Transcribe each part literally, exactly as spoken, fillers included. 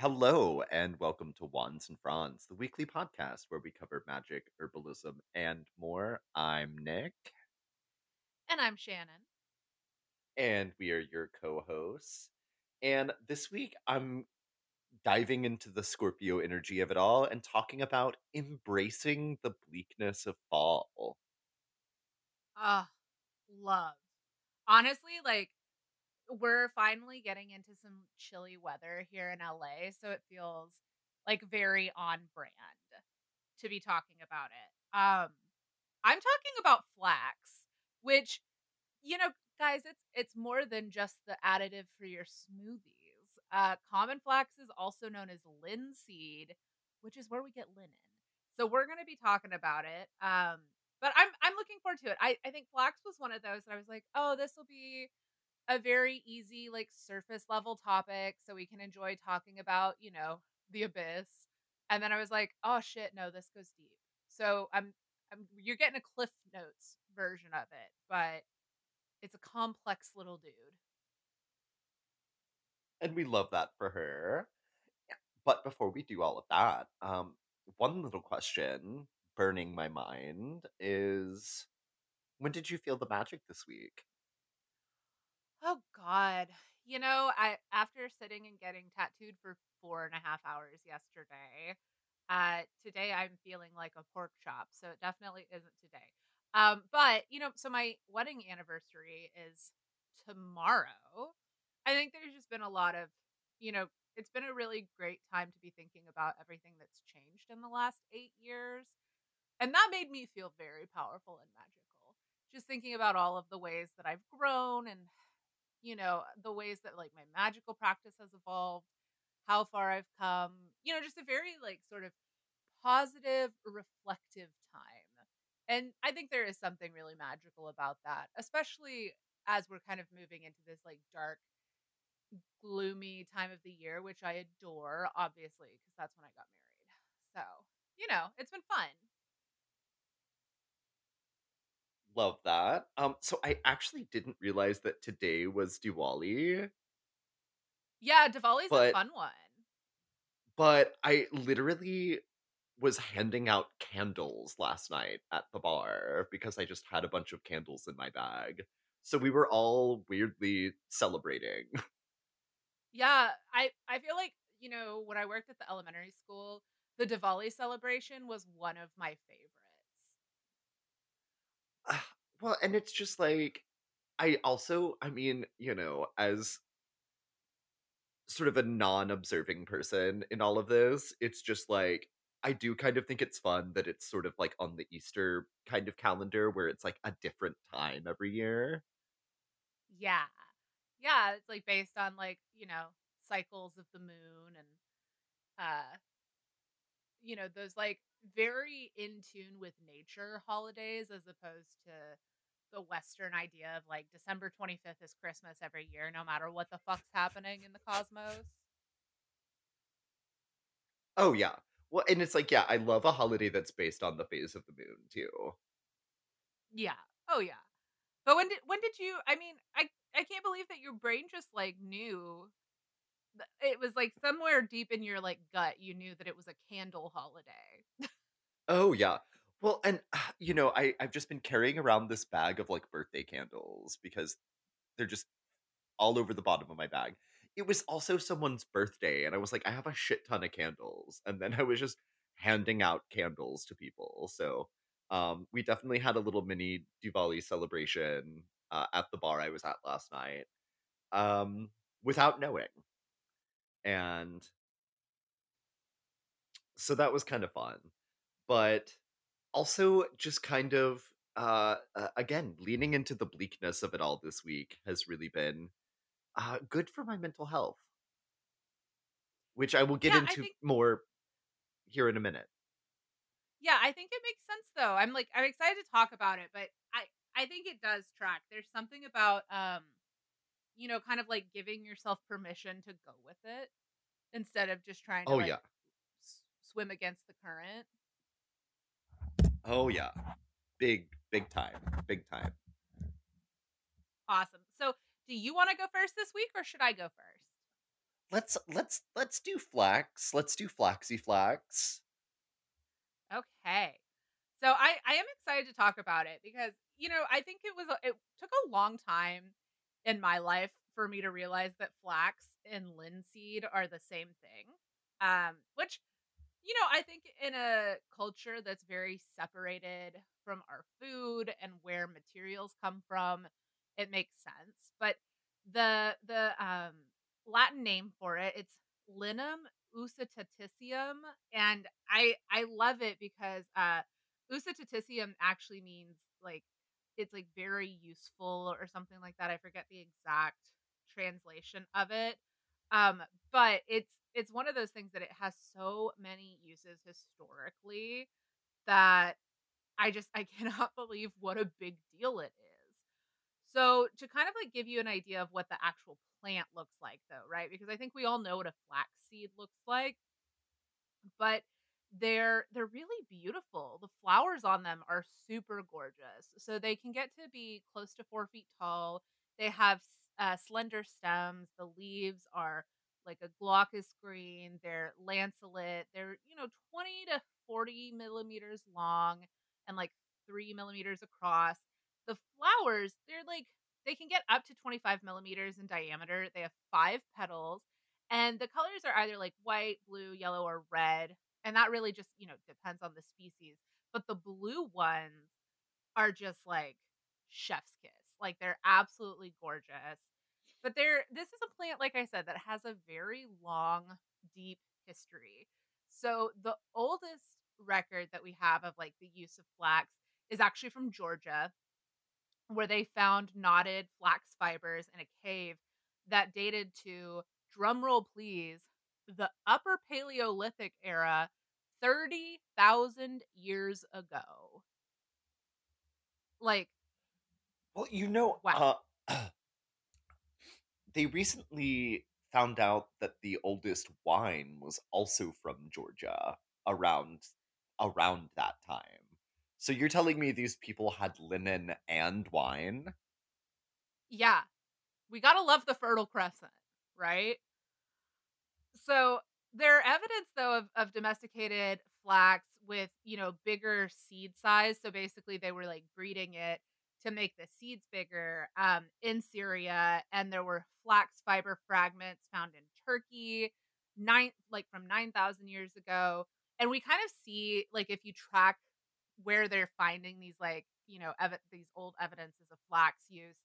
Hello, and welcome to Wands and Fronds, the weekly podcast where we cover magic, herbalism, and more. I'm Nick. And I'm Shannon. And we are your co-hosts. And this week, I'm diving into the Scorpio energy of it all and talking about embracing the bleakness of fall. Ah, oh, love. Honestly, like, we're finally getting into some chilly weather here in L A, so it feels like very on brand to be talking about it. Um, I'm talking about flax, which, you know, guys, it's it's more than just the additive for your smoothies. Uh, common flax is also known as linseed, which is where we get linen. So we're going to be talking about it. Um, but I'm I'm looking forward to it. I, I think flax was one of those that I was like, oh, this will be a very easy, like, surface level topic, so we can enjoy talking about, you know, the abyss. And then I was like, oh shit, no, this goes deep. So I'm, I'm, you're getting a CliffsNotes version of it, but it's a complex little dude. And we love that for her. But before we do all of that, um, one little question burning my mind is, when did you feel the magic this week? Oh, God. You know, I after sitting and getting tattooed for four and a half hours yesterday, uh, today I'm feeling like a pork chop. So it definitely isn't today. Um, but, you know, so my wedding anniversary is tomorrow. I think there's just been a lot of, you know, it's been a really great time to be thinking about everything that's changed in the last eight years. And that made me feel very powerful and magical. Just thinking about all of the ways that I've grown and, you know, the ways that, like, my magical practice has evolved, how far I've come, you know, just a very, like, sort of positive, reflective time. And I think there is something really magical about that, especially as we're kind of moving into this, like, dark, gloomy time of the year, which I adore, obviously, because that's when I got married. So, you know, it's been fun. Love that. Um, so I actually didn't realize that today was Diwali. Yeah, Diwali's but, a fun one. But I literally was handing out candles last night at the bar because I just had a bunch of candles in my bag. So we were all weirdly celebrating. Yeah, I, I feel like, you know, when I worked at the elementary school, the Diwali celebration was one of my favorites. Well, and it's just like, I also, I mean, you know, as sort of a non-observing person in all of this, it's just like, I do kind of think it's fun that it's sort of like on the Easter kind of calendar where it's like a different time every year. Yeah. Yeah. It's like based on, like, you know, cycles of the moon and, uh, you know, those, like, very in tune with nature holidays, as opposed to the Western idea of, like, December twenty-fifth is Christmas every year, no matter what the fuck's happening in the cosmos. Oh, yeah. Well, and it's like, yeah, I love a holiday that's based on the phase of the moon, too. Yeah. Oh, yeah. But when did, when did you, I mean, I, I can't believe that your brain just, like, knew. It was like somewhere deep in your, like, gut, you knew that it was a candle holiday. Oh, yeah. Well, and, you know, I, I've just been carrying around this bag of, like, birthday candles because they're just all over the bottom of my bag. It was also someone's birthday, and I was like, I have a shit ton of candles. And then I was just handing out candles to people. So um, we definitely had a little mini Diwali celebration uh, at the bar I was at last night um, without knowing. And so that was kind of fun, but also just kind of, uh, uh, again, leaning into the bleakness of it all this week has really been uh, good for my mental health, which I will get yeah, into think... more here in a minute. Yeah, I think it makes sense, though. I'm like, I'm excited to talk about it, but I, I think it does track. There's something about, um, you know, kind of like giving yourself permission to go with it instead of just trying to oh, like, yeah. s- swim against the current. Oh yeah. Big, big time. Big time. Awesome. So do you want to go first this week, or should I go first? Let's let's let's do flax. Let's do flaxy flax. Okay. So I, I am excited to talk about it because, you know, I think it was it took a long time in my life for me to realize that flax and linseed are the same thing. Um, which, you know, I think in a culture that's very separated from our food and where materials come from, it makes sense. But the the um, Latin name for it, it's linum usitatissimum, and I I love it because uh, usitatissimum actually means like it's like very useful or something like that. I forget the exact translation of it, um, but it's it's one of those things that it has so many uses historically that I just I cannot believe what a big deal it is. So to kind of like give you an idea of what the actual plant looks like though, right? Because I think we all know what a flax seed looks like, but they're they're really beautiful. The flowers on them are super gorgeous. So they can get to be close to four feet tall. They have uh, slender stems. The leaves are like a glaucous green. They're lanceolate. They're, you know, twenty to forty millimeters long and like three millimeters across. The flowers, they're like, they can get up to twenty-five millimeters in diameter. They have five petals, and the colors are either like white, blue, yellow, or red. And that really just, you know, depends on the species. But the blue ones are just like chef's kiss. Like they're absolutely gorgeous. But they're, this is a plant, like I said, that has a very long, deep history. So the oldest record that we have of like the use of flax is actually from Georgia, where they found knotted flax fibers in a cave that dated to, drumroll please, the Upper Paleolithic era, thirty thousand years ago. Like, well, you know, wow. Uh, they recently found out that the oldest wine was also from Georgia around around that time. So you're telling me these people had linen and wine? Yeah. We gotta love the Fertile Crescent, right? So there are evidence, though, of, of domesticated flax with, you know, bigger seed size. So basically they were, like, breeding it to make the seeds bigger um, in Syria. And there were flax fiber fragments found in Turkey, nine like, from nine thousand years ago. And we kind of see, like, if you track where they're finding these, like, you know, ev- these old evidences of flax use,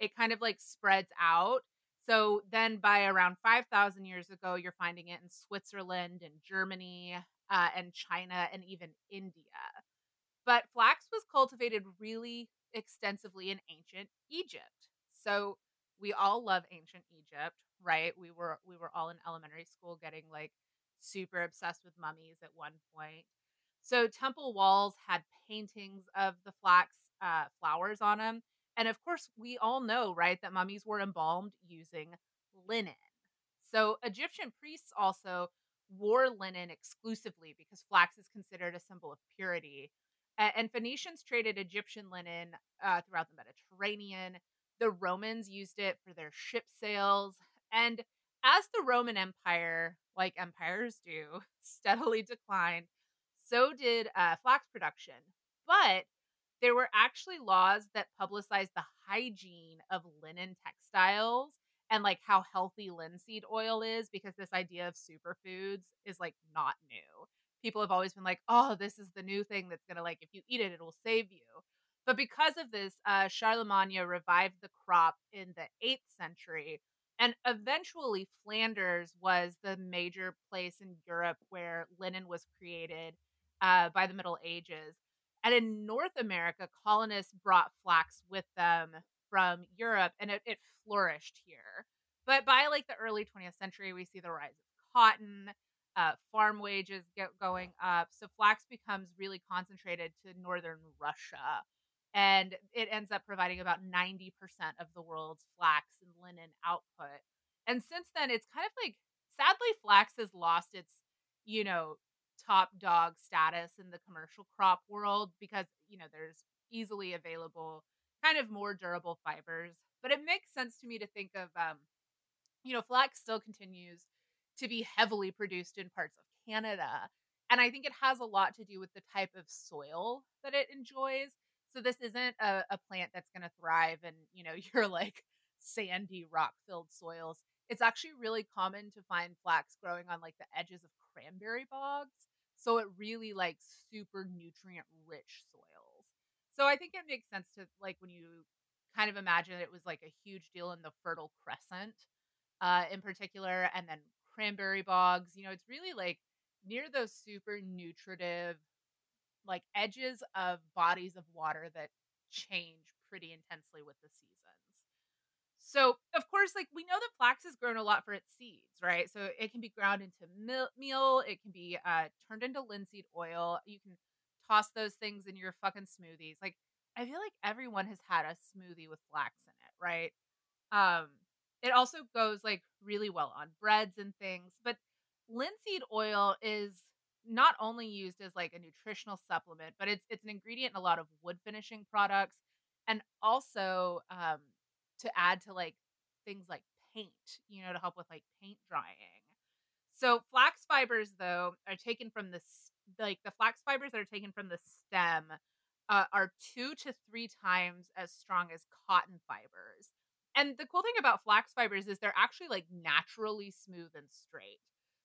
it kind of like spreads out. So then by around five thousand years ago, you're finding it in Switzerland and Germany uh, and China and even India. But flax was cultivated really extensively in ancient Egypt. So we all love ancient Egypt, right? We were, we were all in elementary school getting like super obsessed with mummies at one point. So temple walls had paintings of the flax uh, flowers on them. And of course, we all know, right, that mummies were embalmed using linen. So Egyptian priests also wore linen exclusively because flax is considered a symbol of purity. And Phoenicians traded Egyptian linen uh, throughout the Mediterranean. The Romans used it for their ship sails. And as the Roman Empire, like empires do, steadily declined, so did uh, flax production, but there were actually laws that publicized the hygiene of linen textiles and like how healthy linseed oil is, because this idea of superfoods is like not new. People have always been like, oh, this is the new thing that's going to like, if you eat it, it will save you. But because of this, uh, Charlemagne revived the crop in the eighth century. And eventually Flanders was the major place in Europe where linen was created. Uh, by the Middle Ages. And in North America, colonists brought flax with them from Europe, and it, it flourished here. But by like the early twentieth century, we see the rise of cotton, uh, farm wages get going up. So flax becomes really concentrated to northern Russia, and it ends up providing about ninety percent of the world's flax and linen output. And since then, it's kind of like, sadly, flax has lost its, you know, top dog status in the commercial crop world because, you know, there's easily available kind of more durable fibers. But it makes sense to me to think of, um, you know, flax still continues to be heavily produced in parts of Canada. And I think it has a lot to do with the type of soil that it enjoys. So this isn't a, a plant that's going to thrive in, you know, your like sandy rock-filled soils. It's actually really common to find flax growing on like the edges of cranberry bogs. So it really like super nutrient rich soils. So I think it makes sense to like when you kind of imagine it was like a huge deal in the Fertile Crescent uh, in particular, and then cranberry bogs, you know, it's really like near those super nutritive like edges of bodies of water that change pretty intensely with the seasons. So, of course, like we know that flax is grown a lot for its seeds, right? So it can be ground into mil- meal. It can be uh, turned into linseed oil. You can toss those things in your fucking smoothies. Like, I feel like everyone has had a smoothie with flax in it, right? Um, it also goes like really well on breads and things. But linseed oil is not only used as like a nutritional supplement, but it's it's an ingredient in a lot of wood finishing products, and also um, to add to like things like paint, you know, to help with like paint drying. So flax fibers, though, are taken from the like the flax fibers that are taken from the stem uh, are two to three times as strong as cotton fibers. And the cool thing about flax fibers is they're actually like naturally smooth and straight.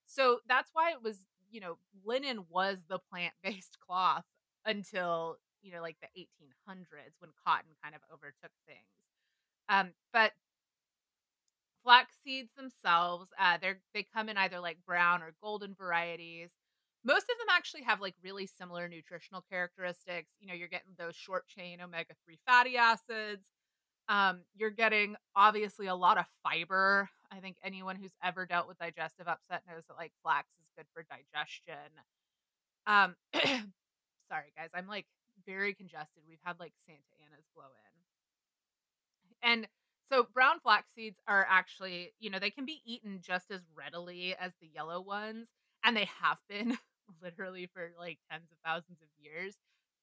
So that's why it was, you know, linen was the plant-based cloth until, you know, like the eighteen hundreds when cotton kind of overtook things. Um, but flax seeds themselves, uh, they're, they come in either like brown or golden varieties. Most of them actually have like really similar nutritional characteristics. You know, you're getting those short chain omega three fatty acids. Um, you're getting obviously a lot of fiber. I think anyone who's ever dealt with digestive upset knows that like flax is good for digestion. Um, sorry guys, I'm like very congested. We've had like Santa Ana's blow in. And so brown flax seeds are actually, you know, they can be eaten just as readily as the yellow ones. And they have been literally for like tens of thousands of years.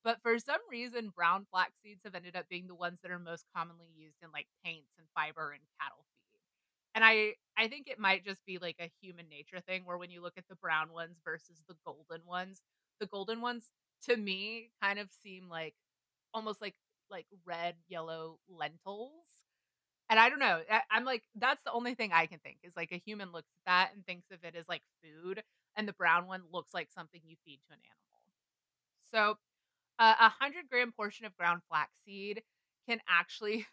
But for some reason, brown flax seeds have ended up being the ones that are most commonly used in like paints and fiber and cattle feed. And I, I think it might just be like a human nature thing where when you look at the brown ones versus the golden ones, the golden ones to me kind of seem like almost like like red, yellow lentils. And I don't know. I, I'm like, that's the only thing I can think is like a human looks at that and thinks of it as like food. And the brown one looks like something you feed to an animal. So Uh, a hundred gram portion of ground flaxseed can actually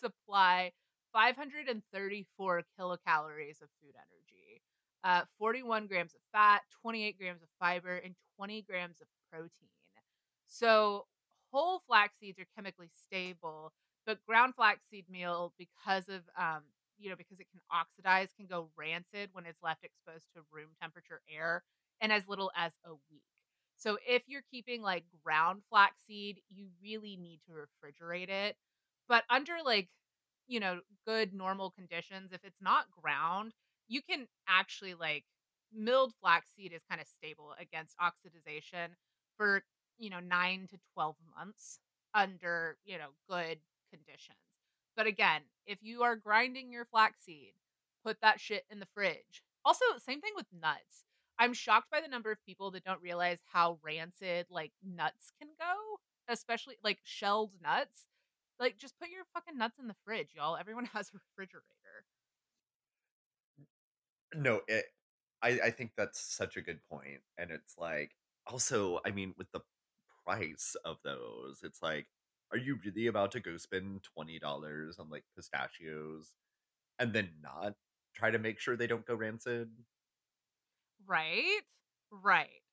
supply five hundred thirty-four kilocalories of food energy, uh, forty-one grams of fat, twenty-eight grams of fiber, and twenty grams of protein. So whole flax seeds are chemically stable, but ground flaxseed meal, because of um, you know, because it can oxidize, can go rancid when it's left exposed to room temperature air in as little as a week. So if you're keeping like ground flaxseed, you really need to refrigerate it. But under like, you know, good normal conditions, if it's not ground, you can actually like milled flaxseed is kind of stable against oxidation for, you know, nine to twelve months under, you know, good conditions. But again, if you are grinding your flaxseed, put that shit in the fridge. Also, same thing with nuts. I'm shocked by the number of people that don't realize how rancid like nuts can go, especially like shelled nuts. Like just put your fucking nuts in the fridge, y'all. Everyone has a refrigerator. No, it, I, I think that's such a good point. And it's like, also, I mean, with the price of those, it's like, are you really about to go spend twenty dollars on like pistachios and then not try to make sure they don't go rancid? Right, right.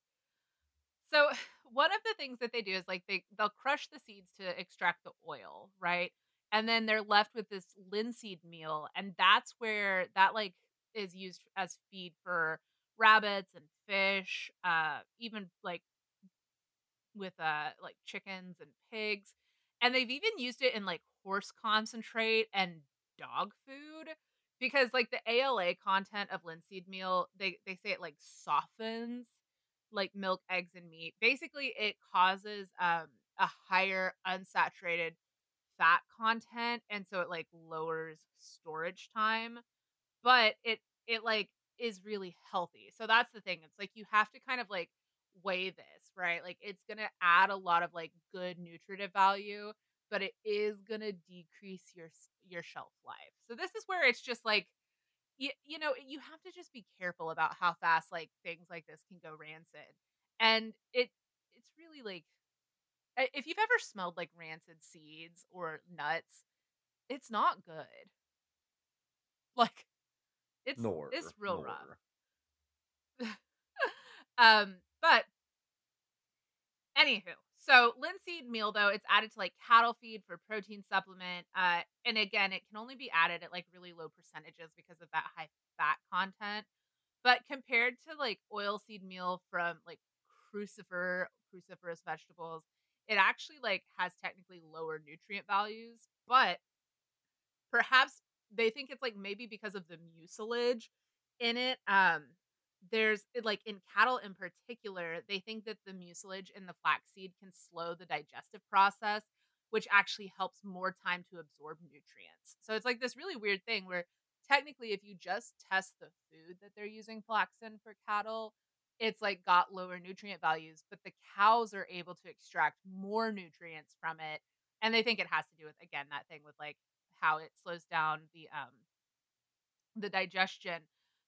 So one of the things that they do is like they, they'll crush the seeds to extract the oil, right? And then they're left with this linseed meal. And that's where that like is used as feed for rabbits and fish, uh, even like with uh, like chickens and pigs. And they've even used it in like horse concentrate and dog food. Because like the A L A content of linseed meal, they, they say it like softens like milk, eggs, and meat. Basically, it causes um, a higher unsaturated fat content, and so it like lowers storage time. But it it like is really healthy. So that's the thing. It's like you have to kind of like weigh this, right? Like it's gonna add a lot of like good nutritive value, but it is gonna decrease your your shelf life. So this is where it's just like you, you know you have to just be careful about how fast like things like this can go rancid. And it it's really like if you've ever smelled like rancid seeds or nuts, it's not good. Like it's nor, it's real nor. rough. um But anywho, so linseed meal, though, it's added to like cattle feed for protein supplement. Uh, and again, it can only be added at like really low percentages because of that high fat content. But compared to like oilseed meal from like crucifer, cruciferous vegetables, it actually like has technically lower nutrient values. But perhaps they think it's like maybe because of the mucilage in it. Um, There's like in cattle in particular, they think that the mucilage in the flaxseed can slow the digestive process, which actually helps more time to absorb nutrients. So it's like this really weird thing where technically, if you just test the food that they're using flax in for cattle, it's like got lower nutrient values, but the cows are able to extract more nutrients from it. And they think it has to do with, again, that thing with like how it slows down the um the digestion.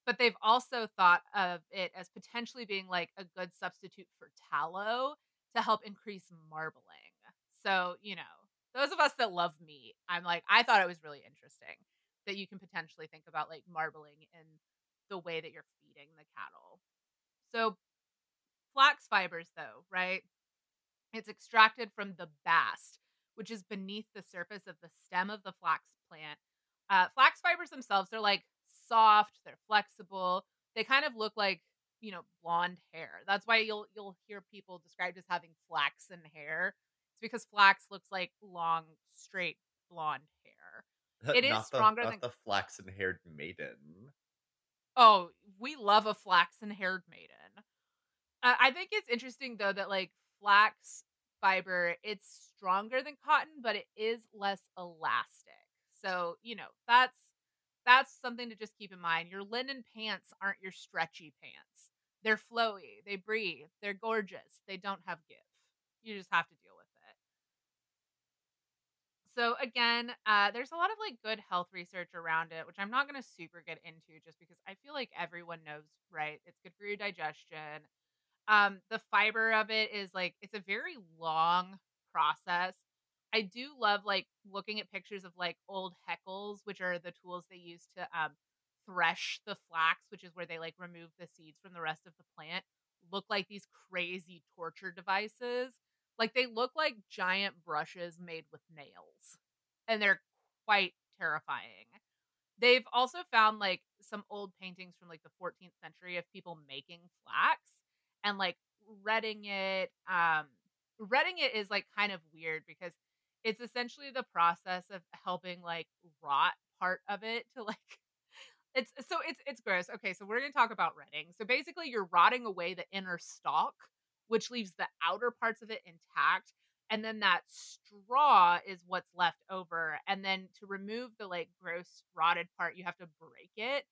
But they've also thought of it as potentially being like a good substitute for tallow to help increase marbling. So, you know, those of us that love meat, I'm like, I thought it was really interesting that you can potentially think about like marbling in the way that you're feeding the cattle. So flax fibers, though, right? It's extracted from the bast, which is beneath the surface of the stem of the flax plant. Uh, flax fibers themselves, they're like soft, they're flexible, they kind of look like, you know, blonde hair. That's why you'll you'll hear people described as having flaxen hair. It's because flax looks like long, straight blonde hair. It is stronger the, not than the flaxen haired maiden. Oh, we love a flaxen haired maiden. Uh, I think it's interesting though that like flax fiber, it's stronger than cotton, but it is less elastic. So, you know, that's That's something to just keep in mind. Your linen pants aren't your stretchy pants. They're flowy. They breathe. They're gorgeous. They don't have give. You just have to deal with it. So again, uh, there's a lot of like good health research around it, which I'm not going to super get into just because I feel like everyone knows, right? It's good for your digestion. Um, the fiber of it is like, it's a very long process. I do love like looking at pictures of like old heckles, which are the tools they use to um, thresh the flax, which is where they like remove the seeds from the rest of the plant, look like these crazy torture devices. Like they look like giant brushes made with nails, and they're quite terrifying. They've also found like some old paintings from like the fourteenth century of people making flax and like retting it. Um, retting it is like kind of weird because it's essentially the process of helping like rot part of it to like, it's so it's, it's gross. Okay. So we're going to talk about retting. So basically you're rotting away the inner stalk, which leaves the outer parts of it intact. And then that straw is what's left over. And then to remove the like gross rotted part, you have to break it.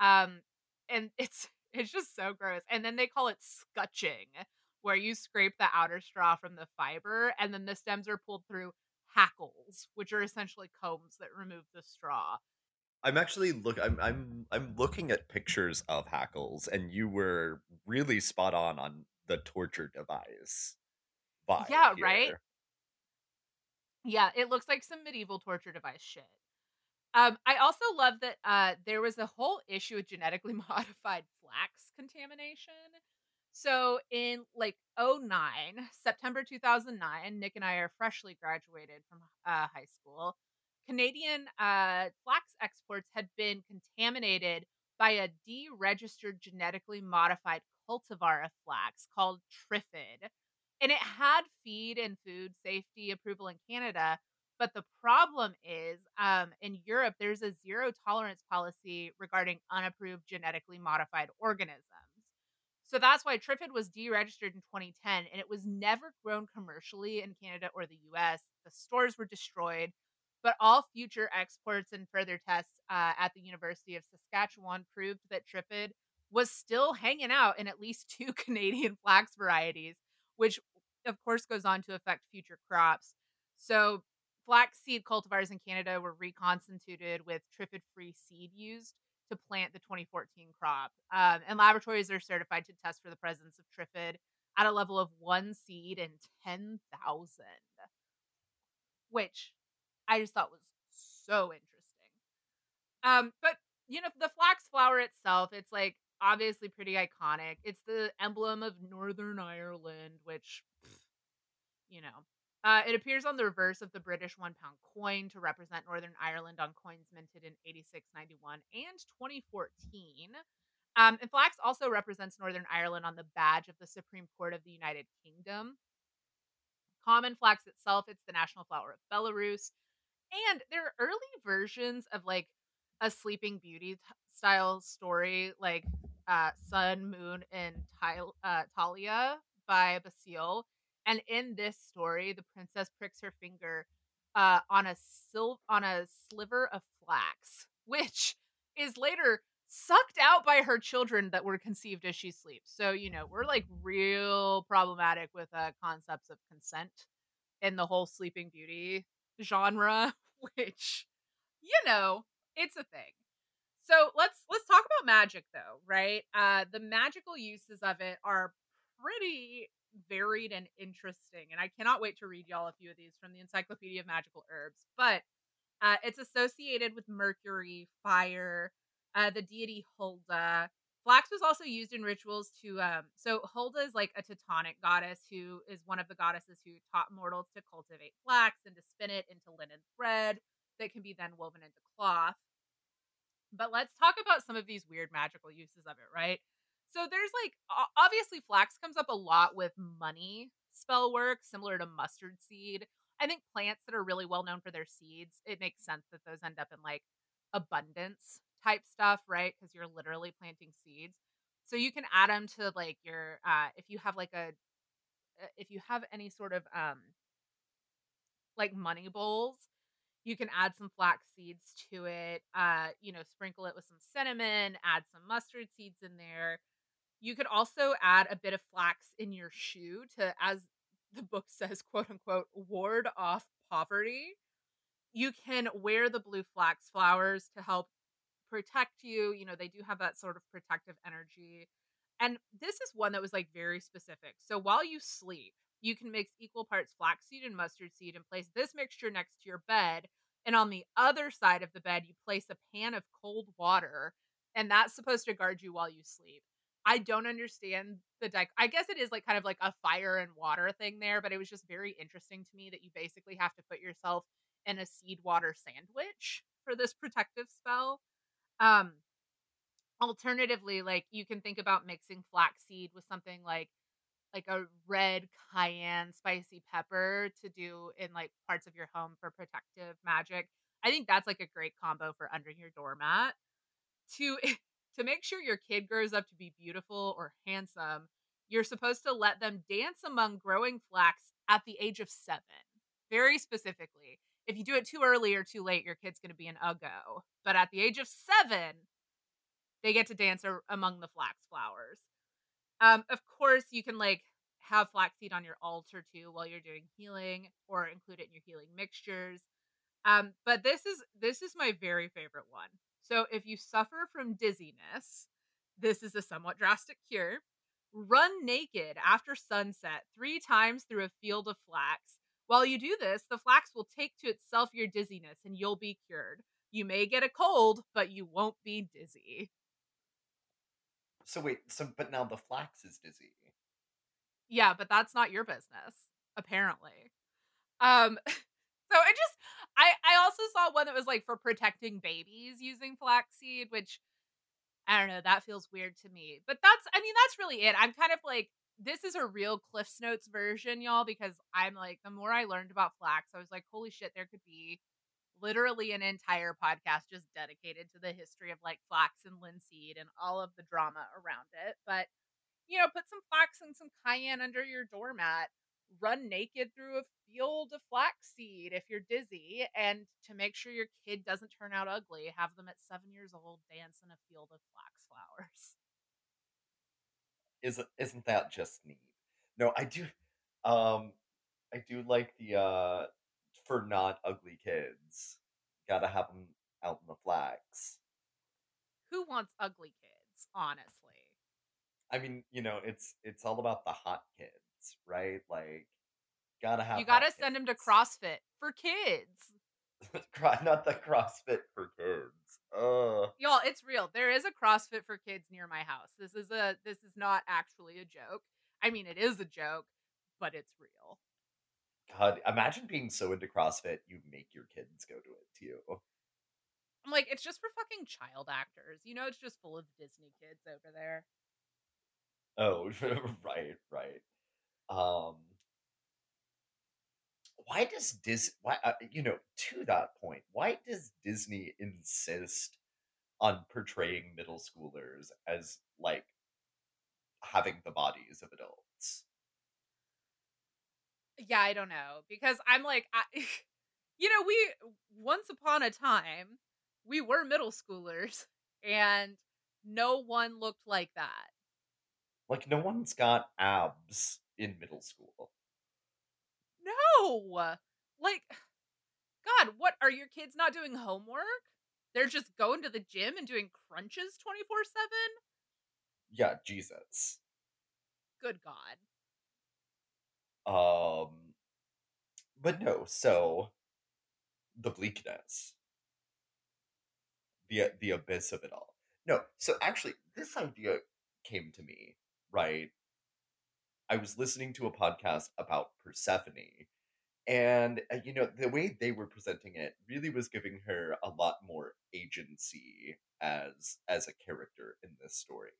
Um, and it's, it's just so gross. And then they call it scutching, where you scrape the outer straw from the fiber. And then the stems are pulled through hackles, which are essentially combs that remove the straw. I'm actually look I'm I'm I'm looking at pictures of hackles, and you were really spot on on the torture device vibe. Yeah, here. Right? Yeah, it looks like some medieval torture device shit. Um, I also love that uh, there was a whole issue with genetically modified flax contamination. So in like oh nine, September two thousand nine, Nick and I are freshly graduated from uh, high school. Canadian uh, flax exports had been contaminated by a deregistered genetically modified cultivar of flax called Trifid. And it had feed and food safety approval in Canada. But the problem is um, in Europe, there's a zero tolerance policy regarding unapproved genetically modified organisms. So that's why Trifid was deregistered in twenty ten, and it was never grown commercially in Canada or the U S. The stores were destroyed, but all future exports and further tests uh, at the University of Saskatchewan proved that Trifid was still hanging out in at least two Canadian flax varieties, which of course goes on to affect future crops. So flaxseed cultivars in Canada were reconstituted with Trifid-free seed used to plant the twenty fourteen crop. Um, and laboratories are certified to test for the presence of Trifid at a level of one seed in ten thousand, which I just thought was so interesting. Um, but, you know, the flax flower itself, it's like obviously pretty iconic. It's the emblem of Northern Ireland, which, pff, you know, Uh, it appears on the reverse of the British one-pound coin to represent Northern Ireland on coins minted in eighty-six, ninety-one, and twenty fourteen. Um, and flax also represents Northern Ireland on the badge of the Supreme Court of the United Kingdom. Common flax itself, it's the national flower of Belarus. And there are early versions of, like, a Sleeping Beauty-style story, like uh, Sun, Moon, and Tal- uh, Talia by Basile. And in this story, the princess pricks her finger uh, on a sil- on a sliver of flax, which is later sucked out by her children that were conceived as she sleeps. So, you know, we're like real problematic with uh, concepts of consent in the whole Sleeping Beauty genre, which, you know, it's a thing. So let's let's talk about magic, though, right? Uh, the magical uses of it are pretty varied and interesting, and I cannot wait to read y'all a few of these from the Encyclopedia of Magical Herbs. But uh, it's associated with Mercury, fire, uh, the deity Hulda. Flax was also used in rituals to um so Hulda is like a Teutonic goddess who is one of the goddesses who taught mortals to cultivate flax and to spin it into linen thread that can be then woven into cloth. But let's talk about some of these weird magical uses of it, right? So there's like, obviously flax comes up a lot with money spell work, similar to mustard seed. I think plants that are really well known for their seeds, it makes sense that those end up in like abundance type stuff, right? Because you're literally planting seeds. So you can add them to like your, uh, if you have like a, if you have any sort of um, like money bowls, you can add some flax seeds to it, uh, you know, sprinkle it with some cinnamon, add some mustard seeds in there. You could also add a bit of flax in your shoe to, as the book says, quote unquote, ward off poverty. You can wear the blue flax flowers to help protect you. You know, they do have that sort of protective energy. And this is one that was like very specific. So while you sleep, you can mix equal parts flaxseed and mustard seed and place this mixture next to your bed. And on the other side of the bed, you place a pan of cold water, and that's supposed to guard you while you sleep. I don't understand the dic- I guess it is like kind of like a fire and water thing there, but it was just very interesting to me that you basically have to put yourself in a seed water sandwich for this protective spell. Um, alternatively, like you can think about mixing flaxseed with something like like a red cayenne spicy pepper to do in like parts of your home for protective magic. I think that's like a great combo for under your doormat. To To make sure your kid grows up to be beautiful or handsome, you're supposed to let them dance among growing flax at the age of seven, very specifically. If you do it too early or too late, your kid's going to be an uggo. But at the age of seven, they get to dance ar- among the flax flowers. Um, of course, you can like have flaxseed on your altar too while you're doing healing, or include it in your healing mixtures. Um, but this is this is my very favorite one. So if you suffer from dizziness, this is a somewhat drastic cure. Run naked after sunset three times through a field of flax. While you do this, the flax will take to itself your dizziness and you'll be cured. You may get a cold, but you won't be dizzy. So wait, so but now the flax is dizzy. Yeah, but that's not your business, apparently. Um So it just, I, I also saw one that was like for protecting babies using flaxseed, which I don't know, that feels weird to me. But that's, I mean, that's really it. I'm kind of like, this is a real CliffsNotes version, y'all, because I'm like, the more I learned about flax, I was like, holy shit, there could be literally an entire podcast just dedicated to the history of like flax and linseed and all of the drama around it. But you know, put some flax and some cayenne under your doormat. Run naked through a field of flaxseed if you're dizzy, and to make sure your kid doesn't turn out ugly, have them at seven years old dance in a field of flax flowers. Isn't isn't that just neat? No, I do. Um, I do like the uh for not ugly kids. Gotta have them out in the flax. Who wants ugly kids? Honestly, I mean, you know, it's it's all about the hot kids. Right, like gotta have. You gotta send kids. Them to CrossFit for kids. Not the CrossFit for kids. Uh, y'all, it's real. There is a CrossFit for kids near my house. This is a. This is not actually a joke. I mean, it is a joke, but it's real. God, imagine being so into CrossFit you make your kids go to it too. I'm like, it's just for fucking child actors. You know, it's just full of Disney kids over there. Oh, right, right. Um, why does Dis? Why uh, you know to that point? Why does Disney insist on portraying middle schoolers as like having the bodies of adults? Yeah, I don't know, because I'm like, I, you know, we once upon a time we were middle schoolers, and no one looked like that. Like no one's got abs. In middle school. No! Like, God, what, are your kids not doing homework? They're just going to the gym and doing crunches twenty-four seven? Yeah, Jesus. Good God. Um, but no, so, the bleakness. The, the abyss of it all. No, so actually, this idea came to me, right? I was listening to a podcast about Persephone, and uh, you know, the way they were presenting it really was giving her a lot more agency as as a character in this story,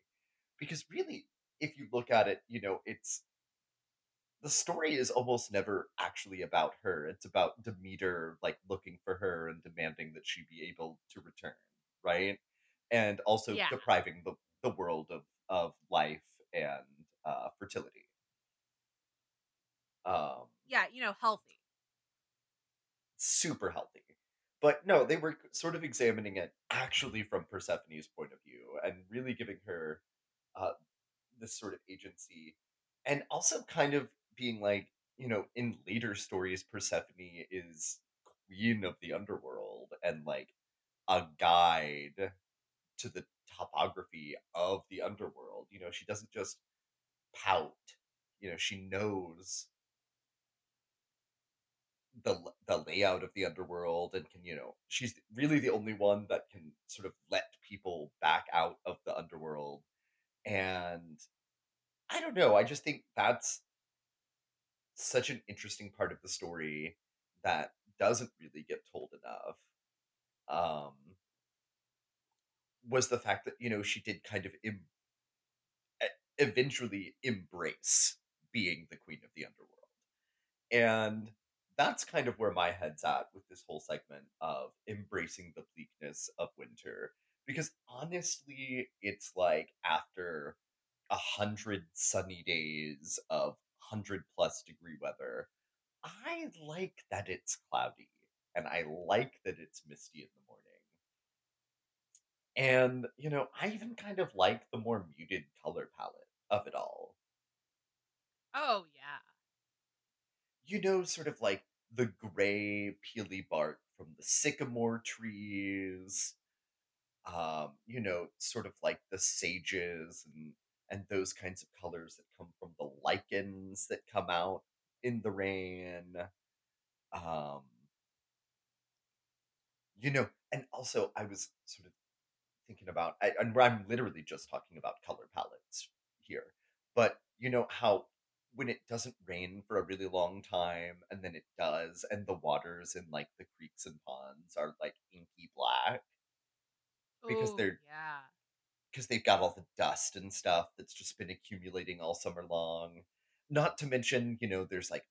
because really, if you look at it, you know, it's the story is almost never actually about her. It's about Demeter like looking for her and demanding that she be able to return, right? And also yeah. depriving the the world of of life and uh, fertility. Um, yeah, you know, healthy. Super healthy. But no, they were sort of examining it actually from Persephone's point of view and really giving her uh, this sort of agency. And also kind of being like, you know, in later stories, Persephone is queen of the underworld and like a guide to the topography of the underworld. You know, she doesn't just pout. You know, she knows the the layout of the underworld and can, you know, she's really the only one that can sort of let people back out of the underworld. And I don't know, I just think that's such an interesting part of the story that doesn't really get told enough. Um, was the fact that, you know, she did kind of Im- eventually embrace being the queen of the underworld. And that's kind of where my head's at with this whole segment of embracing the bleakness of winter. Because honestly, it's like after a hundred sunny days of hundred plus degree weather, I like that it's cloudy and I like that it's misty in the morning. And, you know, I even kind of like the more muted color palette of it all. Oh, yeah. You know, sort of like the gray peely bark from the sycamore trees. Um, you know, sort of like the sages and, and those kinds of colors that come from the lichens that come out in the rain. Um, you know, and also I was sort of thinking about, I, and I'm literally just talking about color palettes here, but you know how when it doesn't rain for a really long time and then it does, and the waters in like the creeks and ponds are like inky black because Ooh, they're yeah because they've got all the dust and stuff that's just been accumulating all summer long. Not to mention, you know, there's like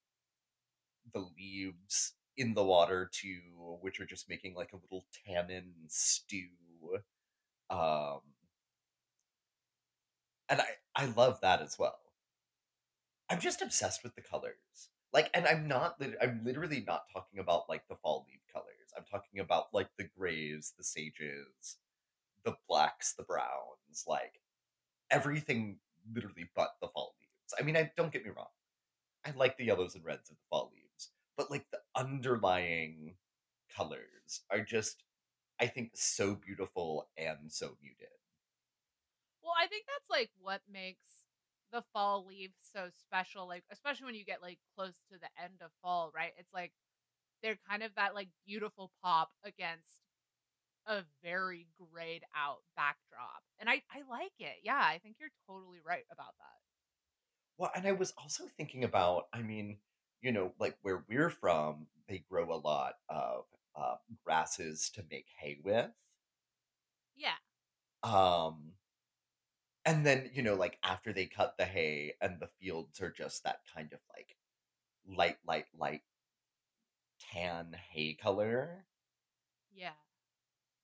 the leaves in the water too, which are just making like a little tannin stew. Um, and I, I love that as well. I'm just obsessed with the colors. Like, and I'm not, lit- I'm literally not talking about, like, the fall leaf colors. I'm talking about, like, the grays, the sages, the blacks, the browns, like, everything literally but the fall leaves. I mean, I don't get me wrong. I like the yellows and reds of the fall leaves. But, like, the underlying colors are just, I think, so beautiful and so muted. Well, I think that's, like, what makes the fall leaves so special, like, especially when you get, like, close to the end of fall, right? It's, like, they're kind of that, like, beautiful pop against a very grayed out backdrop. And I, I like it. Yeah, I think you're totally right about that. Well, and I was also thinking about, I mean, you know, like, where we're from, they grow a lot of uh, grasses to make hay with. Yeah. Um, and then, you know, like, after they cut the hay and the fields are just that kind of, like, light, light, light tan hay color. Yeah.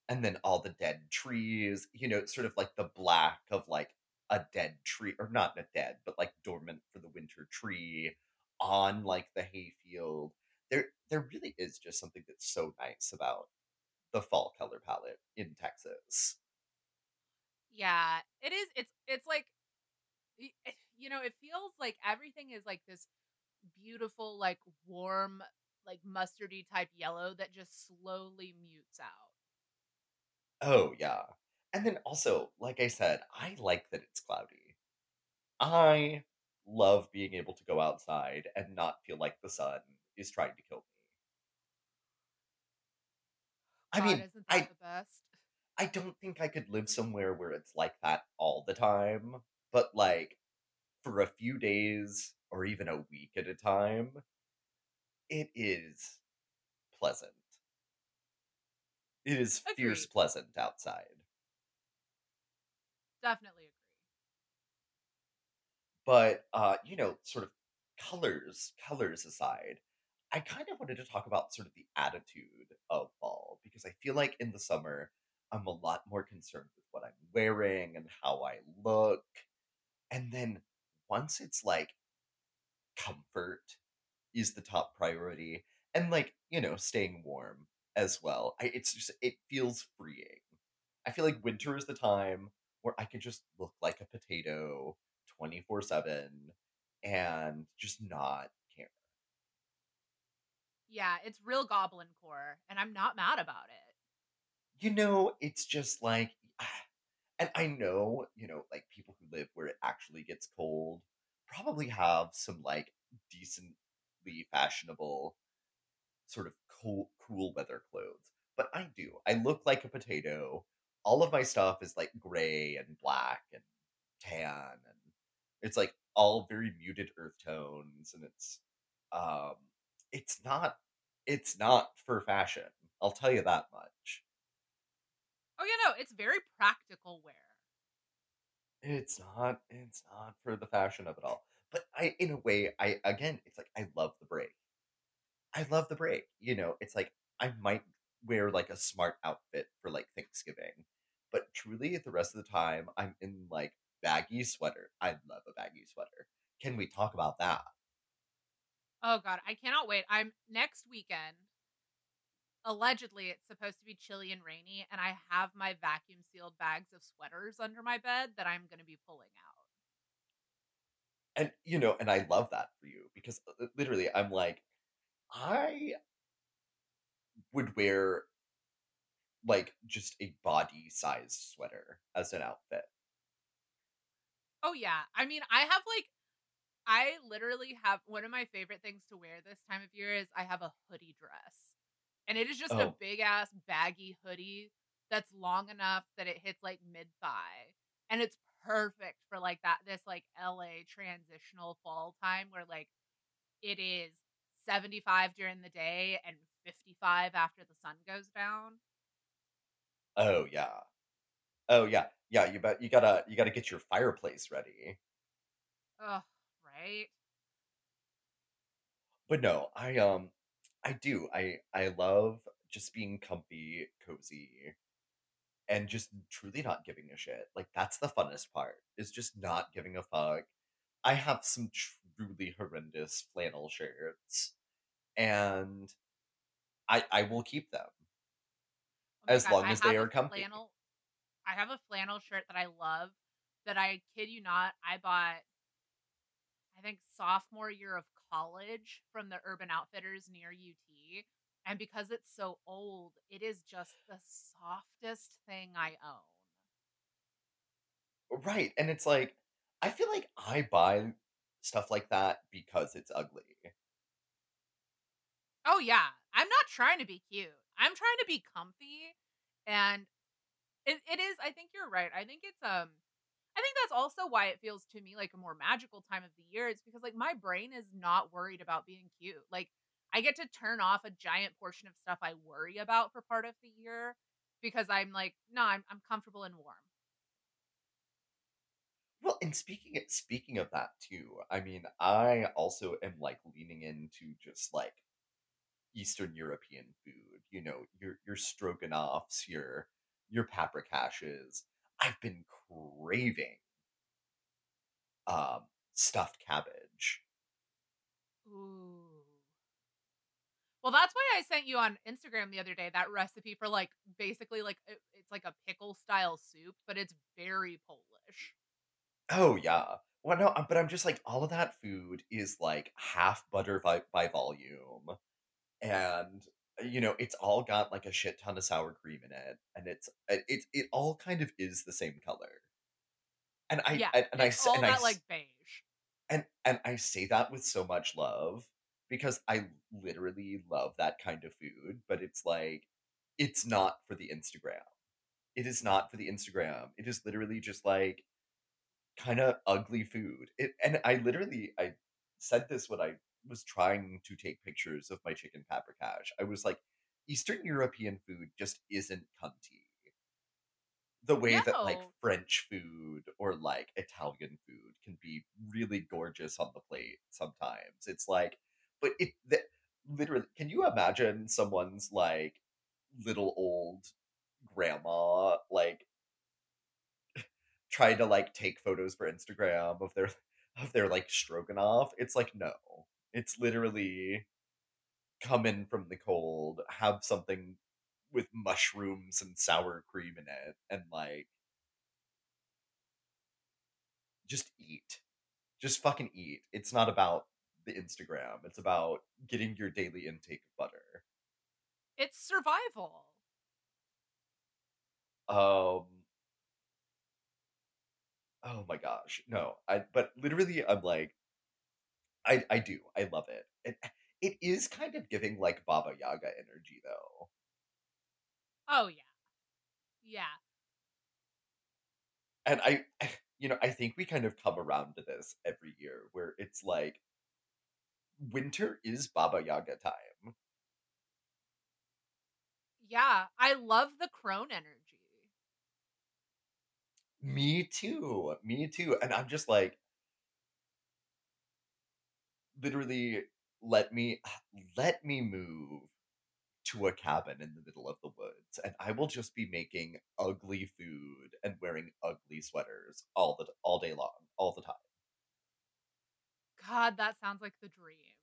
And then all the dead trees, you know, it's sort of like the black of, like, a dead tree, or not a dead, but, like, dormant for the winter tree on, like, the hayfield. There, there really is just something that's so nice about the fall color palette in Texas. Yeah, it is. It's it's like, you know, it feels like everything is, like, this beautiful, like, warm, like, mustardy type yellow that just slowly mutes out. Oh, yeah. And then also, like I said, I like that it's cloudy. I love being able to go outside and not feel like the sun is trying to kill me. I God, mean, isn't that I, the best? I don't think I could live somewhere where it's like that all the time, but, like, for a few days or even a week at a time, it is pleasant. It is Agreed. Fierce pleasant outside. Definitely agree. But, uh, you know, sort of colors, colors aside, I kind of wanted to talk about sort of the attitude of fall, because I feel like in the summer, I'm a lot more concerned with what I'm wearing and how I look. And then once it's like comfort is the top priority and, like, you know, staying warm as well. I, it's just, it feels freeing. I feel like winter is the time where I could just look like a potato twenty-four seven and just not care. Yeah, it's real goblin core, and I'm not mad about it. You know, it's just like, and I know, you know, like, people who live where it actually gets cold probably have some, like, decently fashionable sort of cool, cool weather clothes. But I do. I look like a potato. All of my stuff is, like, gray and black and tan, and it's, like, all very muted earth tones, and it's um it's not it's not for fashion. I'll tell you that much. Oh yeah, no, it's very practical wear. It's not it's not for the fashion of it all. But I in a way I again it's like I love the break. I love the break. You know, it's like I might wear, like, a smart outfit for, like, Thanksgiving. But truly, the rest of the time, I'm in, like, baggy sweater. I love a baggy sweater. Can we talk about that? Oh, God. I cannot wait. I'm next weekend. Allegedly, it's supposed to be chilly and rainy, and I have my vacuum-sealed bags of sweaters under my bed that I'm going to be pulling out. And, you know, and I love that for you, because literally, I'm like, I would wear, like, just a body-sized sweater as an outfit. Oh, yeah. I mean, I have, like, I literally have, one of my favorite things to wear this time of year is I have a hoodie dress. And it is just oh. a big-ass baggy hoodie that's long enough that it hits, like, mid-thigh. And it's perfect for, like, that, this, like, L A transitional fall time where, like, it is seventy-five during the day and fifty-five after the sun goes down. Oh yeah, oh yeah, yeah. You bet. You gotta, you gotta get your fireplace ready. Ugh, right. But no, I um, I do. I I love just being comfy, cozy, and just truly not giving a shit. Like, that's the funnest part, is just not giving a fuck. I have some truly horrendous flannel shirts, and I I will keep them oh as God, long I as they are comfy. Flannel, I have a flannel shirt that I love that I kid you not, I bought, I think, sophomore year of college from the Urban Outfitters near U T. And because it's so old, it is just the softest thing I own. Right. And it's like, I feel like I buy stuff like that because it's ugly. Oh, yeah. I'm not trying to be cute. I'm trying to be comfy. And it, it is, I think you're right. I think it's, um, I think that's also why it feels to me like a more magical time of the year. It's because, like, my brain is not worried about being cute. Like, I get to turn off a giant portion of stuff I worry about for part of the year because I'm like, no, I'm I'm comfortable and warm. Well, and speaking of, speaking of that too, I mean, I also am like leaning into just like Eastern European food, you know, your your stroganoffs, your your paprikashes. I've been craving um, stuffed cabbage. Ooh. Well, that's why I sent you on Instagram the other day that recipe for like basically like it, it's like a pickle style soup, but it's very Polish. Oh yeah. Well, no, but I'm just like, all of that food is like half butter by, by volume, and you know it's all got like a shit ton of sour cream in it, and it's it it all kind of is the same color. And I yeah, and, and it's I all and that I, like beige. And and I say that with so much love, because I literally love that kind of food, but it's like, it's not for the Instagram. It is not for the Instagram. It is literally just like kind of ugly food. It, and I literally, I said this when I was trying to take pictures of my chicken paprikash. I was like, Eastern European food just isn't cunty the way no. that like French food or like Italian food can be really gorgeous on the plate sometimes. It's like, But it the, literally, can you imagine someone's like little old grandma like trying to like take photos for Instagram of their of their like stroganoff? It's like, no, it's literally come in from the cold, have something with mushrooms and sour cream in it, and like just eat, just fucking eat. It's not about the Instagram. It's about getting your daily intake of butter. It's survival. Um. Oh my gosh, no! I but literally, I'm like, I I do. I love it. It it is kind of giving like Baba Yaga energy though. Oh yeah, yeah. And I, I you know, I think we kind of come around to this every year where it's like, winter is Baba Yaga time. Yeah, I love the crone energy. Me too. Me too. And I'm just like, literally, let me let me move to a cabin in the middle of the woods, and I will just be making ugly food and wearing ugly sweaters all the all day long, all the time. God, that sounds like the dream.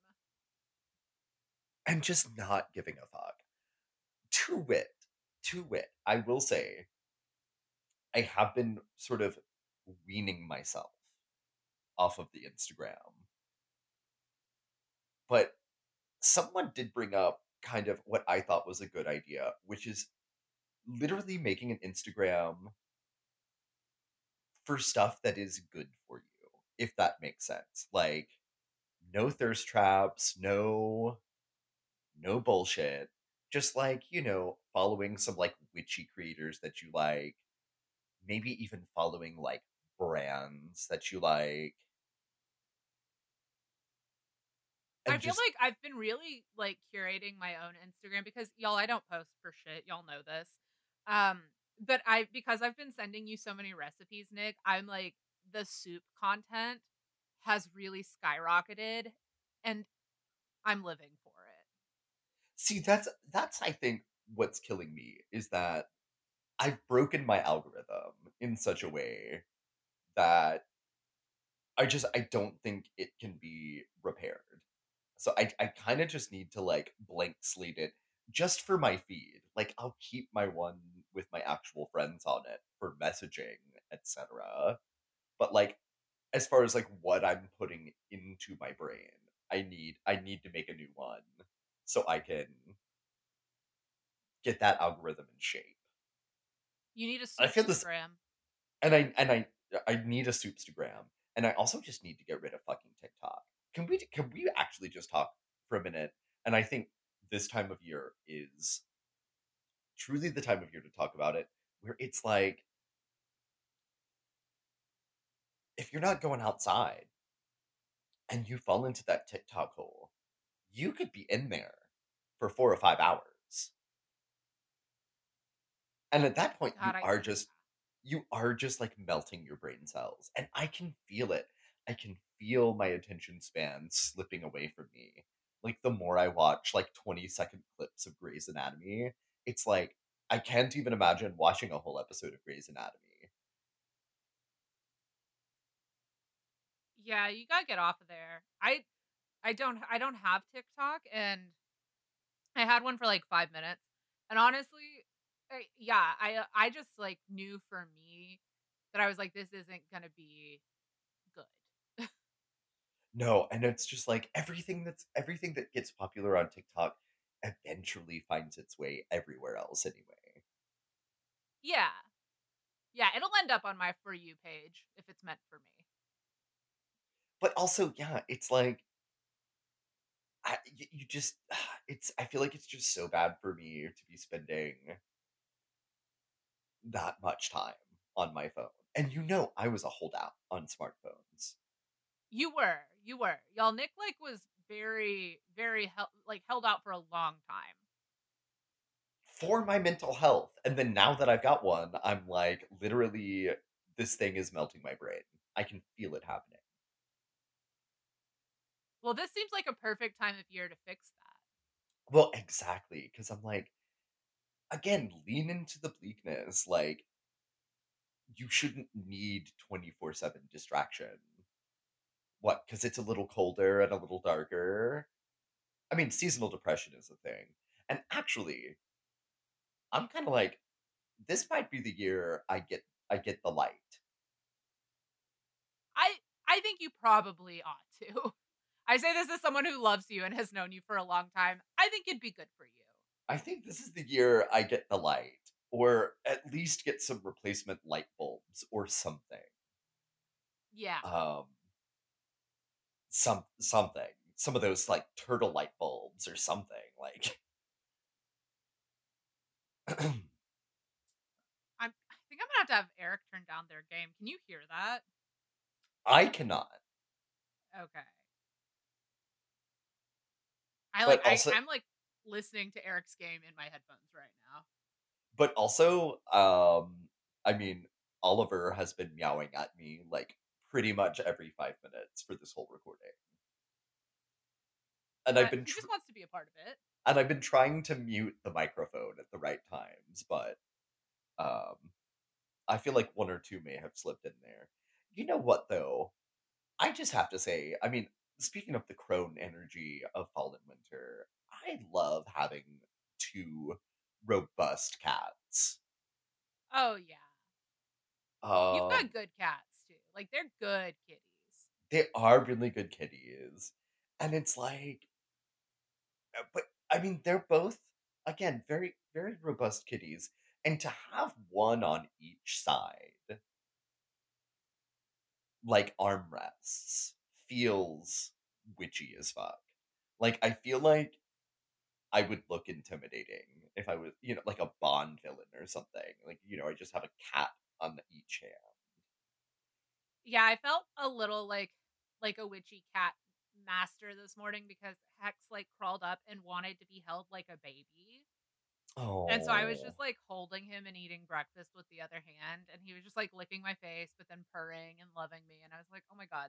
I'm just not giving a fuck. To wit, to wit, I will say, I have been sort of weaning myself off of the Instagram. But someone did bring up kind of what I thought was a good idea, which is literally making an Instagram for stuff that is good for you. If that makes sense. Like, no thirst traps, no no bullshit. Just like, you know, following some like witchy creators that you like, maybe even following like brands that you like. And I feel just... like I've been really like curating my own Instagram because y'all, I don't post for shit. Y'all know this. Um, but I because I've been sending you so many recipes, Nick, I'm like, the soup content has really skyrocketed, and I'm living for it. See, that's that's I think what's killing me is that I've broken my algorithm in such a way that I just, I don't think it can be repaired. So I, I kind of just need to like blank slate it just for my feed. Like I'll keep my one with my actual friends on it for messaging, et cetera. But like, as far as like what I'm putting into my brain, I need, I need to make a new one so I can get that algorithm in shape. You need a soupstagram. And I, and I, I need a soupstagram. And I also just need to get rid of fucking TikTok. Can we can we actually just talk for a minute? And I think this time of year is truly the time of year to talk about it, where it's like, if you're not going outside and you fall into that TikTok hole, you could be in there for four or five hours. And at that point, God, you I- are just... you are just like melting your brain cells. And I can feel it. I can feel my attention span slipping away from me. Like the more I watch like twenty second clips of Grey's Anatomy, it's like, I can't even imagine watching a whole episode of Grey's Anatomy. Yeah, you gotta get off of there. I, I don't, I don't have TikTok, and I had one for like five minutes. And honestly, I, yeah, I I just like knew for me that I was like, this isn't gonna be good. No, and it's just like everything that's everything that gets popular on TikTok eventually finds its way everywhere else anyway. Yeah, yeah, it'll end up on my For You page if it's meant for me. But also, yeah, it's like I you just it's I feel like it's just so bad for me to be spending that much time on my phone. And you know I was a holdout on smartphones. You were. You were. Y'all, Nick like was very, very hel- like held out for a long time. For my mental health. And then now that I've got one, I'm like, literally, this thing is melting my brain. I can feel it happening. Well, this seems like a perfect time of year to fix that. Well, exactly. Because I'm like, again, lean into the bleakness. Like, you shouldn't need twenty-four seven distraction. What? Because it's a little colder and a little darker. I mean, seasonal depression is a thing. And actually, I'm kind of like, this might be the year I get I get the light. I I think you probably ought to. I say this as someone who loves you and has known you for a long time. I think it'd be good for you. I think this is the year I get the light, or at least get some replacement light bulbs or something. Yeah. Um. Some something. Some of those like turtle light bulbs or something like. I'm. I think I'm gonna have to have Eric turn down their game. Can you hear that? I cannot. Okay. I like. Also- I, I'm like. listening to Eric's game in my headphones right now. But also, um, I mean, Oliver has been meowing at me like pretty much every five minutes for this whole recording. And but I've been tr- he just wants to be a part of it. And I've been trying to mute the microphone at the right times, but um, I feel like one or two may have slipped in there. You know what, though? I just have to say, I mean, speaking of the crone energy of fall and winter, I love having two robust cats. Oh, yeah. Um, You've got good cats, too. Like, they're good kitties. They are really good kitties. And it's like... But, I mean, they're both, again, very, very robust kitties. And to have one on each side, like armrests, feels witchy as fuck. Like, I feel like I would look intimidating if I was, you know, like a Bond villain or something. Like, you know, I just have a cat on each hand. Yeah, I felt a little like like a witchy cat master this morning because Hex like crawled up and wanted to be held like a baby. Oh. And so I was just like holding him and eating breakfast with the other hand, and he was just like licking my face but then purring and loving me, and I was like, oh my god,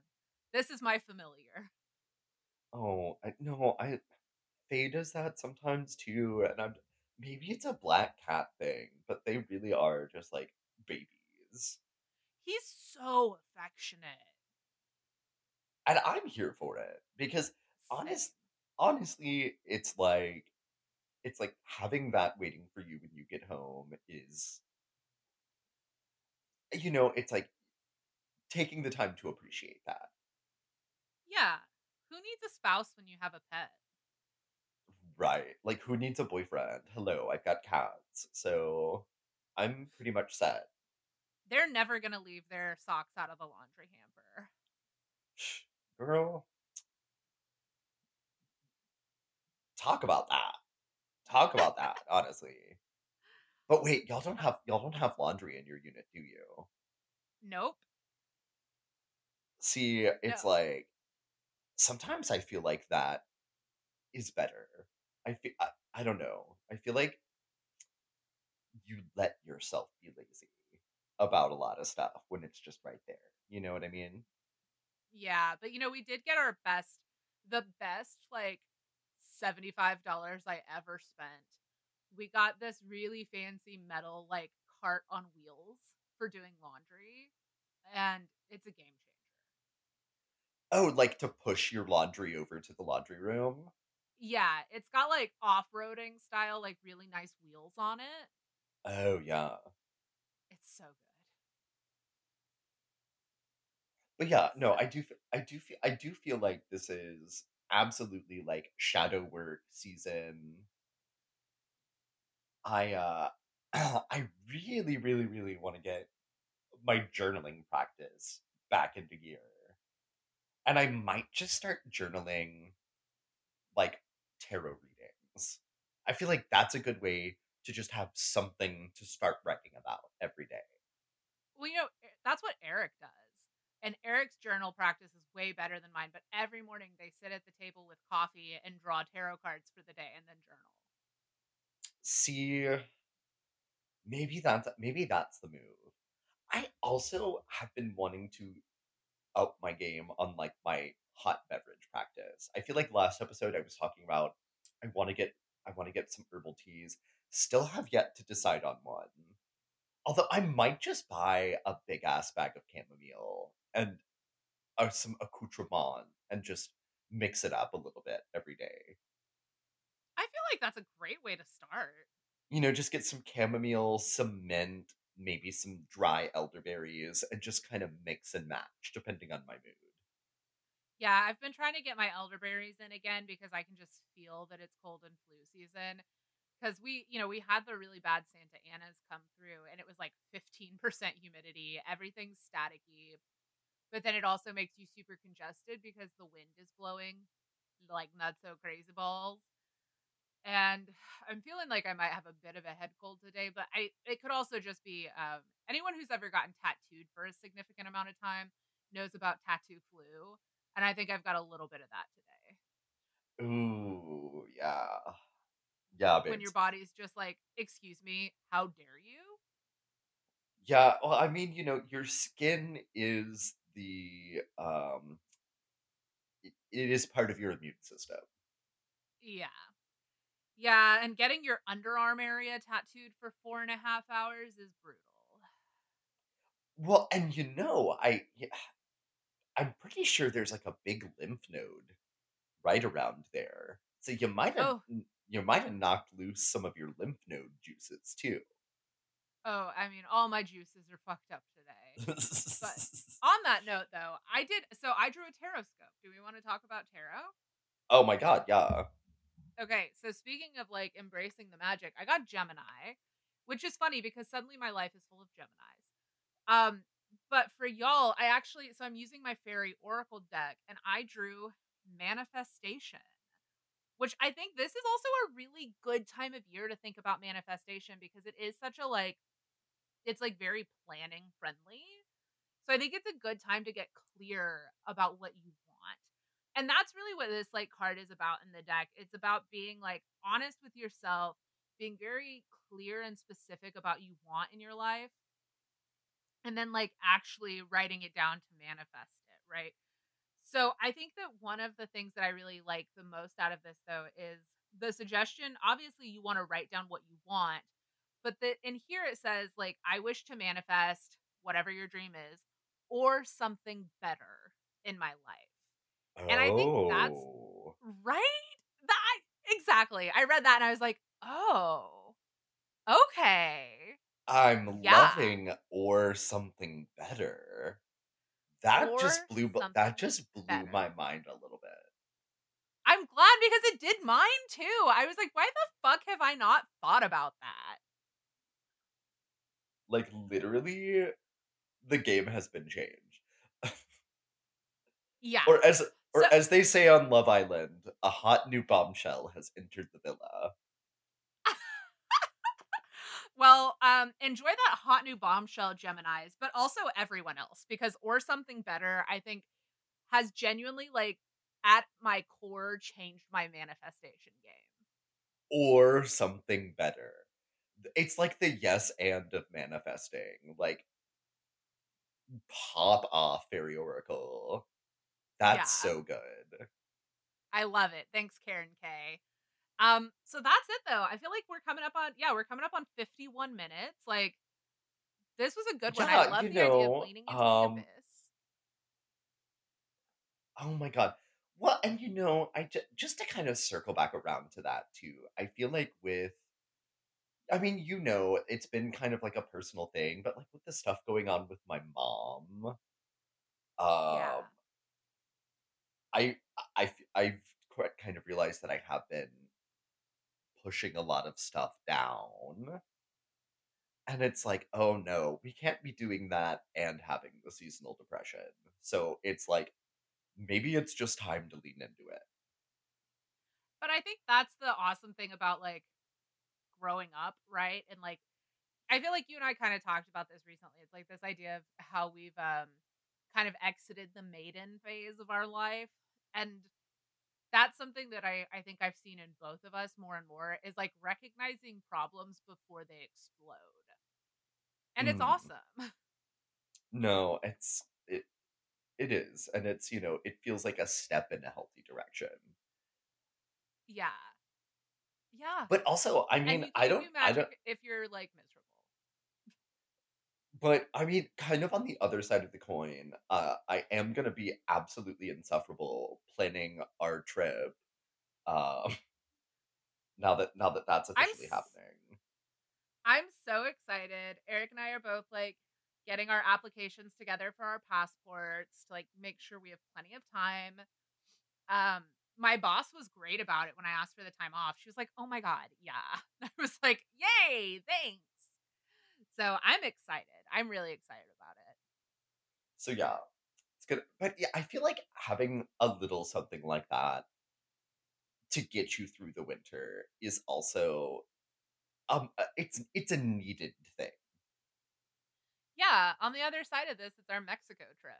this is my familiar. Oh, I, no, I... Faye does that sometimes too, and I'm maybe it's a black cat thing, but they really are just like babies. He's so affectionate. And I'm here for it because honest, honestly, it's like, it's like having that waiting for you when you get home is, you know, it's like taking the time to appreciate that. Yeah. Who needs a spouse when you have a pet? Right. Like, who needs a boyfriend? Hello, I've got cats. So I'm pretty much set. They're never going to leave their socks out of the laundry hamper. Girl, talk about that. Talk about that, honestly. But wait, y'all don't have y'all don't have laundry in your unit, do you? Nope. See, it's no. Like sometimes I feel like that is better. I feel I, I don't know. I feel like you let yourself be lazy about a lot of stuff when it's just right there. You know what I mean? Yeah, but you know, we did get our best, the best like seventy-five dollars I ever spent. We got this really fancy metal like cart on wheels for doing laundry, and it's a game changer. Oh, like to push your laundry over to the laundry room? Yeah, it's got like off-roading style, like really nice wheels on it. Oh, yeah. It's so good. But yeah, no, I do, I do feel, I do feel like this is absolutely like shadow work season. I, uh, I really, really, really want to get my journaling practice back into gear, and I might just start journaling, like tarot readings. I feel like that's a good way to just have something to start writing about every day. Well, you know, that's what Eric does. And Eric's journal practice is way better than mine, but every morning they sit at the table with coffee and draw tarot cards for the day and then journal. See, maybe that's maybe that's the move. I also have been wanting to up my game on like my hot beverage practice. I feel like last episode I was talking about I want to get I want to get some herbal teas. Still have yet to decide on one. Although I might just buy a big ass bag of chamomile and uh, some accoutrement and just mix it up a little bit every day. I feel like that's a great way to start. You know, just get some chamomile, some mint, maybe some dry elderberries, and just kind of mix and match depending on my mood. Yeah, I've been trying to get my elderberries in again because I can just feel that it's cold and flu season. Because we, you know, we had the really bad Santa Ana's come through, and it was like fifteen percent humidity. Everything's staticky. But then it also makes you super congested because the wind is blowing like nuts so crazy balls. And I'm feeling like I might have a bit of a head cold today, but I it could also just be um, anyone who's ever gotten tattooed for a significant amount of time knows about tattoo flu. And I think I've got a little bit of that today. Ooh, yeah. Yeah, when your body's just like, excuse me, how dare you? Yeah, well, I mean, you know, your skin is the, um, it, it is part of your immune system. Yeah. Yeah, and getting your underarm area tattooed for four and a half hours is brutal. Well, and you know, I, I'm pretty sure there's like a big lymph node right around there. So you might have... Oh. You might have knocked loose some of your lymph node juices, too. Oh, I mean, all my juices are fucked up today. But on that note, though, I did... So I drew a tarot scope. Do we want to talk about tarot? Oh, my God, yeah. Okay, so speaking of, like, embracing the magic, I got Gemini, which is funny because suddenly my life is full of Geminis. Um, but for y'all, I actually... So I'm using my fairy oracle deck, and I drew manifestation. Which I think this is also a really good time of year to think about manifestation because it is such a like, it's like very planning friendly. So I think it's a good time to get clear about what you want. And that's really what this like card is about in the deck. It's about being like honest with yourself, being very clear and specific about what you want in your life. And then like actually writing it down to manifest it, right? So I think that one of the things that I really like the most out of this, though, is the suggestion, obviously you want to write down what you want, but the, in here it says, like, I wish to manifest whatever your dream is or something better in my life. Oh. And I think that's right. That exactly. I read that and I was like, oh, okay. I'm yeah. loving or something better. That or just blew that just blew better. my mind a little bit. I'm glad because it did mine too. I was like, why the fuck have I not thought about that? Like, literally, the game has been changed. Yeah. Or as or so, as they say on Love Island, a hot new bombshell has entered the villa. Well, um, enjoy that hot new bombshell, Geminis, but also everyone else, because or something better, I think, has genuinely, like, at my core, changed my manifestation game. Or something better. It's like the yes and of manifesting. Like, pop off, Fairy Oracle. That's yeah. so good. I love it. Thanks, Karen K. Um, so that's it though. I feel like we're coming up on, yeah, we're coming up on fifty-one minutes. Like, this was a good yeah, one. I love the know, idea of leaning into um, the abyss. Oh my God. Well, and you know, I ju- just to kind of circle back around to that too, I feel like with, I mean, you know, it's been kind of like a personal thing, but like with the stuff going on with my mom, um, yeah. I, I, I've kind of realized that I have been pushing a lot of stuff down, and it's like, oh no, we can't be doing that and having the seasonal depression. So it's like, maybe it's just time to lean into it. But I think that's the awesome thing about, like, growing up, right? And, like, I feel like you and I kind of talked about this recently. It's like this idea of how we've um kind of exited the maiden phase of our life, and that's something that I, I think I've seen in both of us more and more, is like recognizing problems before they explode. And mm. it's awesome. No, it's, it, it is. And it's, you know, it feels like a step in a healthy direction. Yeah. Yeah. But also, I mean, I don't, I don't, if you're like miserable. But I mean, kind of on the other side of the coin, uh, I am going to be absolutely insufferable planning our trip. Um, now that now that that's officially I'm happening. I'm so excited. Eric and I are both like getting our applications together for our passports to like make sure we have plenty of time. Um, my boss was great about it when I asked for the time off. She was like, oh my God, yeah. I was like, yay, thanks. So I'm excited. I'm really excited about it. So yeah, it's good. But yeah, I feel like having a little something like that to get you through the winter is also, um, it's it's a needed thing. Yeah. On the other side of this, it's our Mexico trip.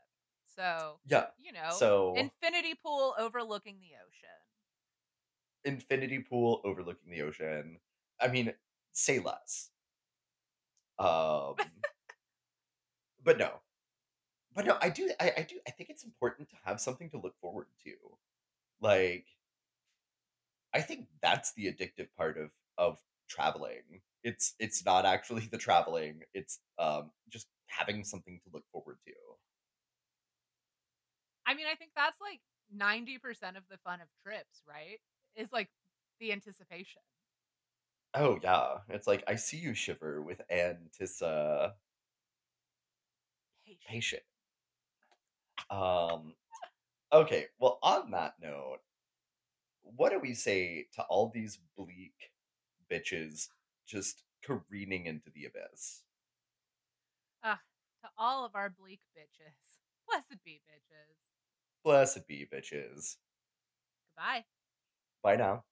So yeah, you know, so infinity pool overlooking the ocean. Infinity pool overlooking the ocean. I mean, say less. Um, but no, but no, I do, I, I do, I think it's important to have something to look forward to. Like, I think that's the addictive part of, of traveling. It's, it's not actually the traveling. It's, um, just having something to look forward to. I mean, I think that's like ninety percent of the fun of trips, right? Is like the anticipation. Oh, yeah. It's like, I see you shiver with anticipation. Patient. Um, okay, well, on that note, what do we say to all these bleak bitches just careening into the abyss? Ah, uh, to all of our bleak bitches. Blessed be, bitches. Blessed be, bitches. Goodbye. Bye now.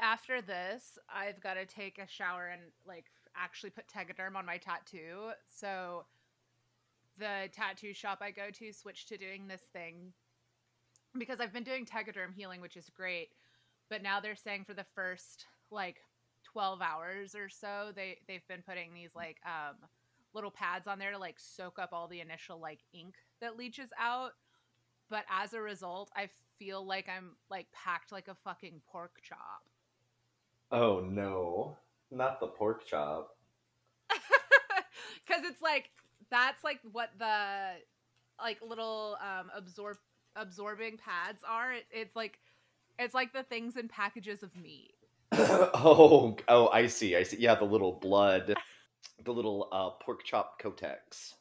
After this, I've got to take a shower and like actually put Tegaderm on my tattoo. So the tattoo shop I go to switched to doing this thing because I've been doing Tegaderm healing, which is great. But now they're saying for the first like twelve hours or so, they, they've been putting these like um, little pads on there to like soak up all the initial like ink that leaches out. But as a result, I feel like I'm like packed like a fucking pork chop. Oh no, not the pork chop. Because it's like, that's like what the like little um, absorb absorbing pads are. It, it's like, it's like the things in packages of meat. oh, oh, I see, I see. Yeah, the little blood, the little uh, pork chop Kotex.